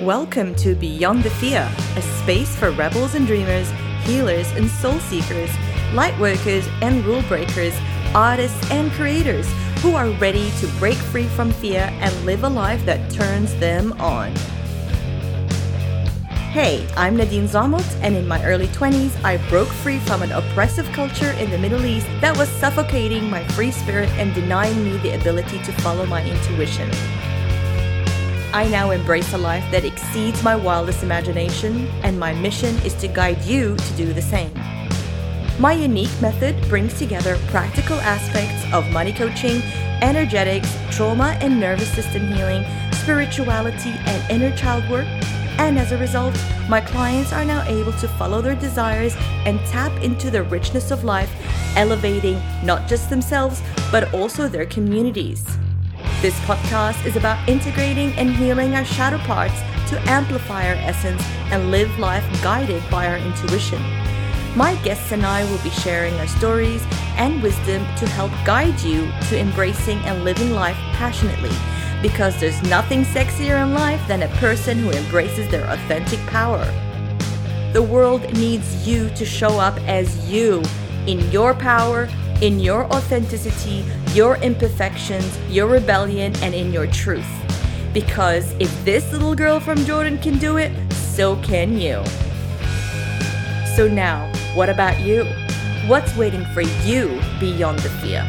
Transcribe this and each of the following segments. Welcome to Beyond the Fear, a space for rebels and dreamers, healers and soul seekers, light workers and rule breakers, artists and creators who are ready to break free from fear and live a life that turns them on. Hey, I'm Nadine Zumot, and in my early 20s, I broke free from an oppressive culture in the Middle East that was suffocating my free spirit and denying me the ability to follow my intuition. I now embrace a life that exceeds my wildest imagination, and my mission is to guide you to do the same. My unique method brings together practical aspects of money coaching, energetics, trauma and nervous system healing, spirituality and inner child work. And as a result, my clients are now able to follow their desires and tap into the richness of life, elevating not just themselves, but also their communities. This podcast is about integrating and healing our shadow parts to amplify our essence and live life guided by our intuition. My guests and I will be sharing our stories and wisdom to help guide you to embracing and living life passionately. Because there's nothing sexier in life than a person who embraces their authentic power. The world needs you to show up as you, in your power, in your authenticity, your imperfections, your rebellion, and in your truth. Because if this little girl from Jordan can do it, so can you. So now, what about you? What's waiting for you beyond the fear?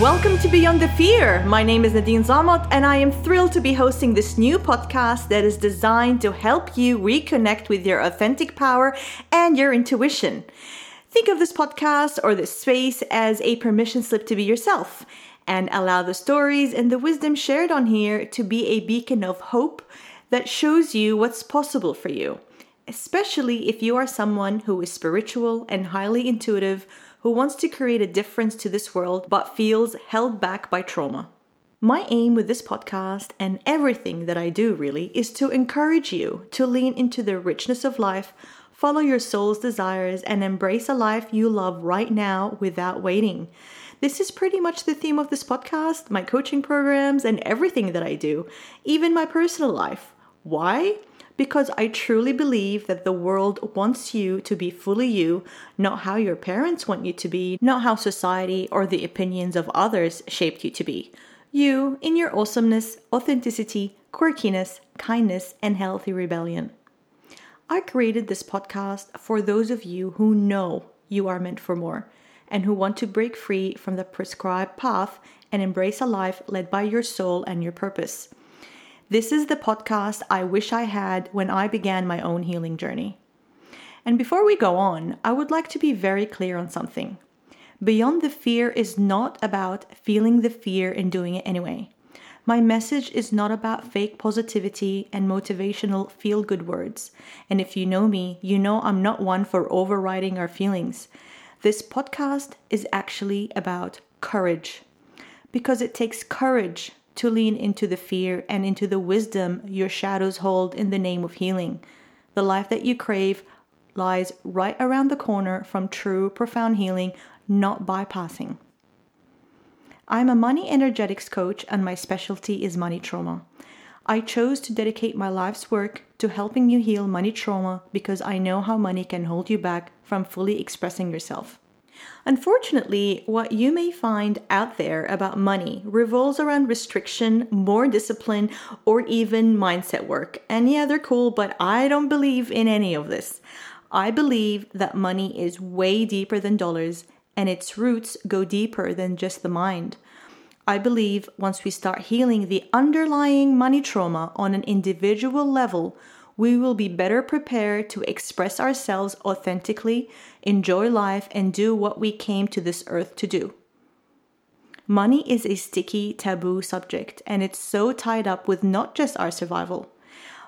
Welcome to Beyond the Fear. My name is Nadine Zumot, and I am thrilled to be hosting this new podcast that is designed to help you reconnect with your authentic power and your intuition. Think of this podcast or this space as a permission slip to be yourself, and allow the stories and the wisdom shared on here to be a beacon of hope that shows you what's possible for you, especially if you are someone who is spiritual and highly intuitive, who wants to create a difference to this world but feels held back by trauma. My aim with this podcast and everything that I do really is to encourage you to lean into the richness of life, follow your soul's desires, and embrace a life you love right now without waiting. This is pretty much the theme of this podcast, my coaching programs, and everything that I do, even my personal life. Why? Because I truly believe that the world wants you to be fully you, not how your parents want you to be, not how society or the opinions of others shaped you to be. You, in your awesomeness, authenticity, quirkiness, kindness, and healthy rebellion. I created this podcast for those of you who know you are meant for more, and who want to break free from the prescribed path and embrace a life led by your soul and your purpose. This is the podcast I wish I had when I began my own healing journey. And before we go on, I would like to be very clear on something. Beyond the Fear is not about feeling the fear and doing it anyway. My message is not about fake positivity and motivational feel-good words. And if you know me, you know I'm not one for overriding our feelings. This podcast is actually about courage. Because it takes courage to lean into the fear and into the wisdom your shadows hold in the name of healing. The life that you crave lies right around the corner from true, profound healing, not bypassing. I'm a money energetics coach, and my specialty is money trauma. I chose to dedicate my life's work to helping you heal money trauma because I know how money can hold you back from fully expressing yourself. Unfortunately, what you may find out there about money revolves around restriction, more discipline, or even mindset work. And yeah, they're cool, but I don't believe in any of this. I believe that money is way deeper than dollars, and its roots go deeper than just the mind. I believe once we start healing the underlying money trauma on an individual level, we will be better prepared to express ourselves authentically, enjoy life, and do what we came to this earth to do. Money is a sticky, taboo subject, and it's so tied up with not just our survival.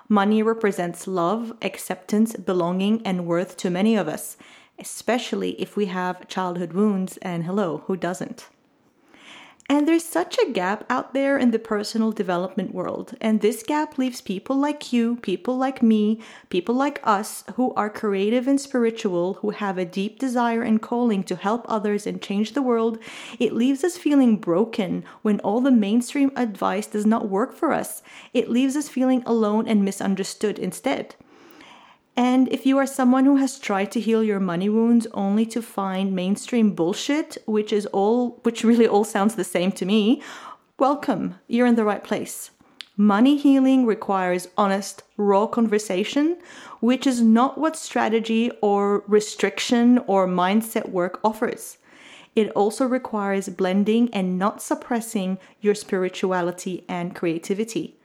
Money represents love, acceptance, belonging, and worth to many of us, especially if we have childhood wounds, and hello, who doesn't? And there's such a gap out there in the personal development world. And this gap leaves people like you, people like me, people like us who are creative and spiritual, who have a deep desire and calling to help others and change the world. It leaves us feeling broken when all the mainstream advice does not work for us. It leaves us feeling alone and misunderstood instead. And if you are someone who has tried to heal your money wounds only to find mainstream bullshit, which really all sounds the same to me, welcome, you're in the right place. Money healing requires honest, raw conversation, which is not what strategy or restriction or mindset work offers. It also requires blending and not suppressing your spirituality and creativity.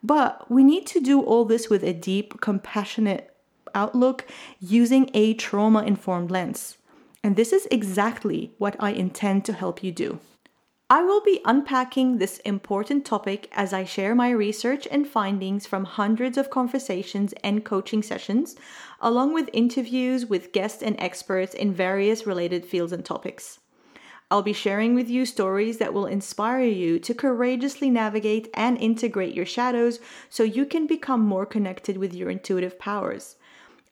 But we need to do all this with a deep, compassionate outlook using a trauma-informed lens. And this is exactly what I intend to help you do. I will be unpacking this important topic as I share my research and findings from hundreds of conversations and coaching sessions, along with interviews with guests and experts in various related fields and topics. I'll be sharing with you stories that will inspire you to courageously navigate and integrate your shadows so you can become more connected with your intuitive powers.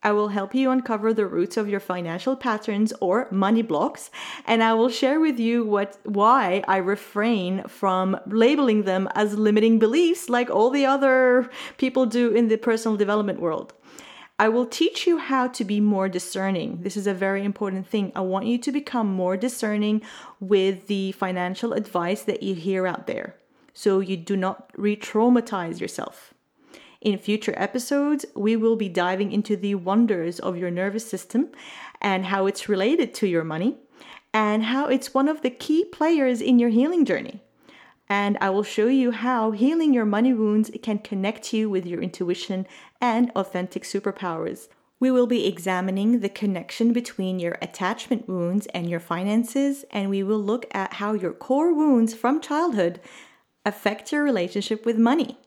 I will help you uncover the roots of your financial patterns or money blocks, and I will share with you why I refrain from labeling them as limiting beliefs like all the other people do in the personal development world. I will teach you how to be more discerning. This is a very important thing. I want you to become more discerning with the financial advice that you hear out there, so you do not re-traumatize yourself. In future episodes, we will be diving into the wonders of your nervous system and how it's related to your money and how it's one of the key players in your healing journey. And I will show you how healing your money wounds can connect you with your intuition and authentic superpowers. We will be examining the connection between your attachment wounds and your finances, and we will look at how your core wounds from childhood affect your relationship with money.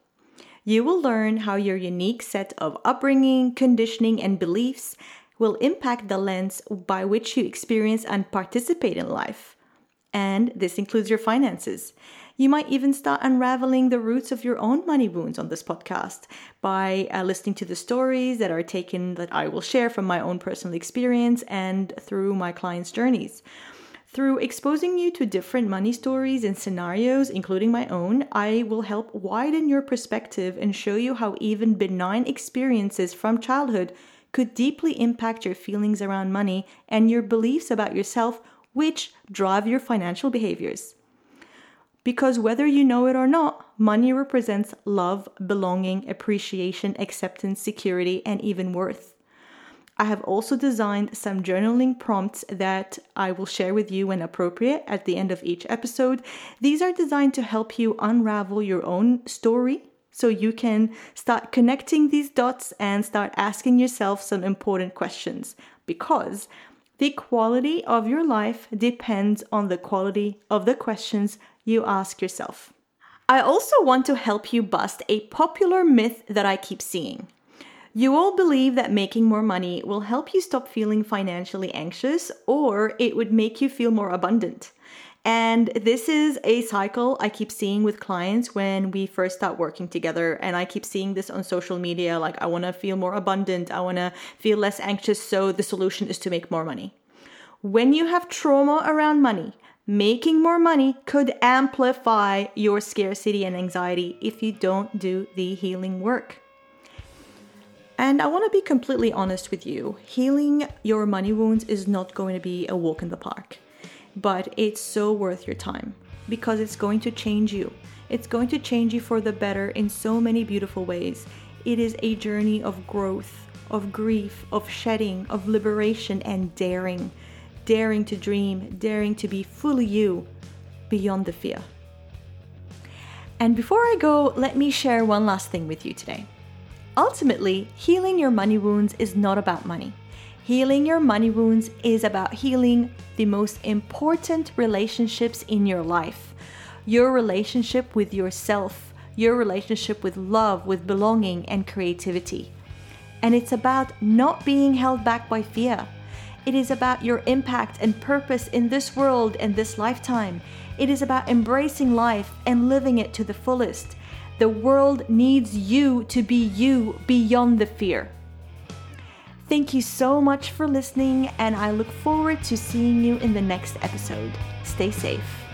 You will learn how your unique set of upbringing, conditioning, and beliefs will impact the lens by which you experience and participate in life. And this includes your finances. You might even start unraveling the roots of your own money wounds on this podcast by listening to the stories that I will share from my own personal experience and through my clients' journeys. Through exposing you to different money stories and scenarios, including my own, I will help widen your perspective and show you how even benign experiences from childhood could deeply impact your feelings around money and your beliefs about yourself, which drive your financial behaviors. Because whether you know it or not, money represents love, belonging, appreciation, acceptance, security, and even worth. I have also designed some journaling prompts that I will share with you when appropriate at the end of each episode. These are designed to help you unravel your own story so you can start connecting these dots and start asking yourself some important questions, because the quality of your life depends on the quality of the questions you ask yourself. I also want to help you bust a popular myth that I keep seeing. You all believe that making more money will help you stop feeling financially anxious, or it would make you feel more abundant. And this is a cycle I keep seeing with clients when we first start working together. And I keep seeing this on social media, like, I want to feel more abundant, I want to feel less anxious, so the solution is to make more money. When you have trauma around money, making more money could amplify your scarcity and anxiety if you don't do the healing work. And I want to be completely honest with you. Healing your money wounds is not going to be a walk in the park. But it's so worth your time, because it's going to change you. It's going to change you for the better in so many beautiful ways. It is a journey of growth, of grief, of shedding, of liberation, and daring. Daring to dream, daring to be fully you, beyond the fear. And before I go, let me share one last thing with you today. Ultimately, healing your money wounds is not about money. Healing your money wounds is about healing the most important relationships in your life. Your relationship with yourself, your relationship with love, with belonging, and creativity. And it's about not being held back by fear. It is about your impact and purpose in this world and this lifetime. It is about embracing life and living it to the fullest. The world needs you to be you beyond the fear. Thank you so much for listening, and I look forward to seeing you in the next episode. Stay safe.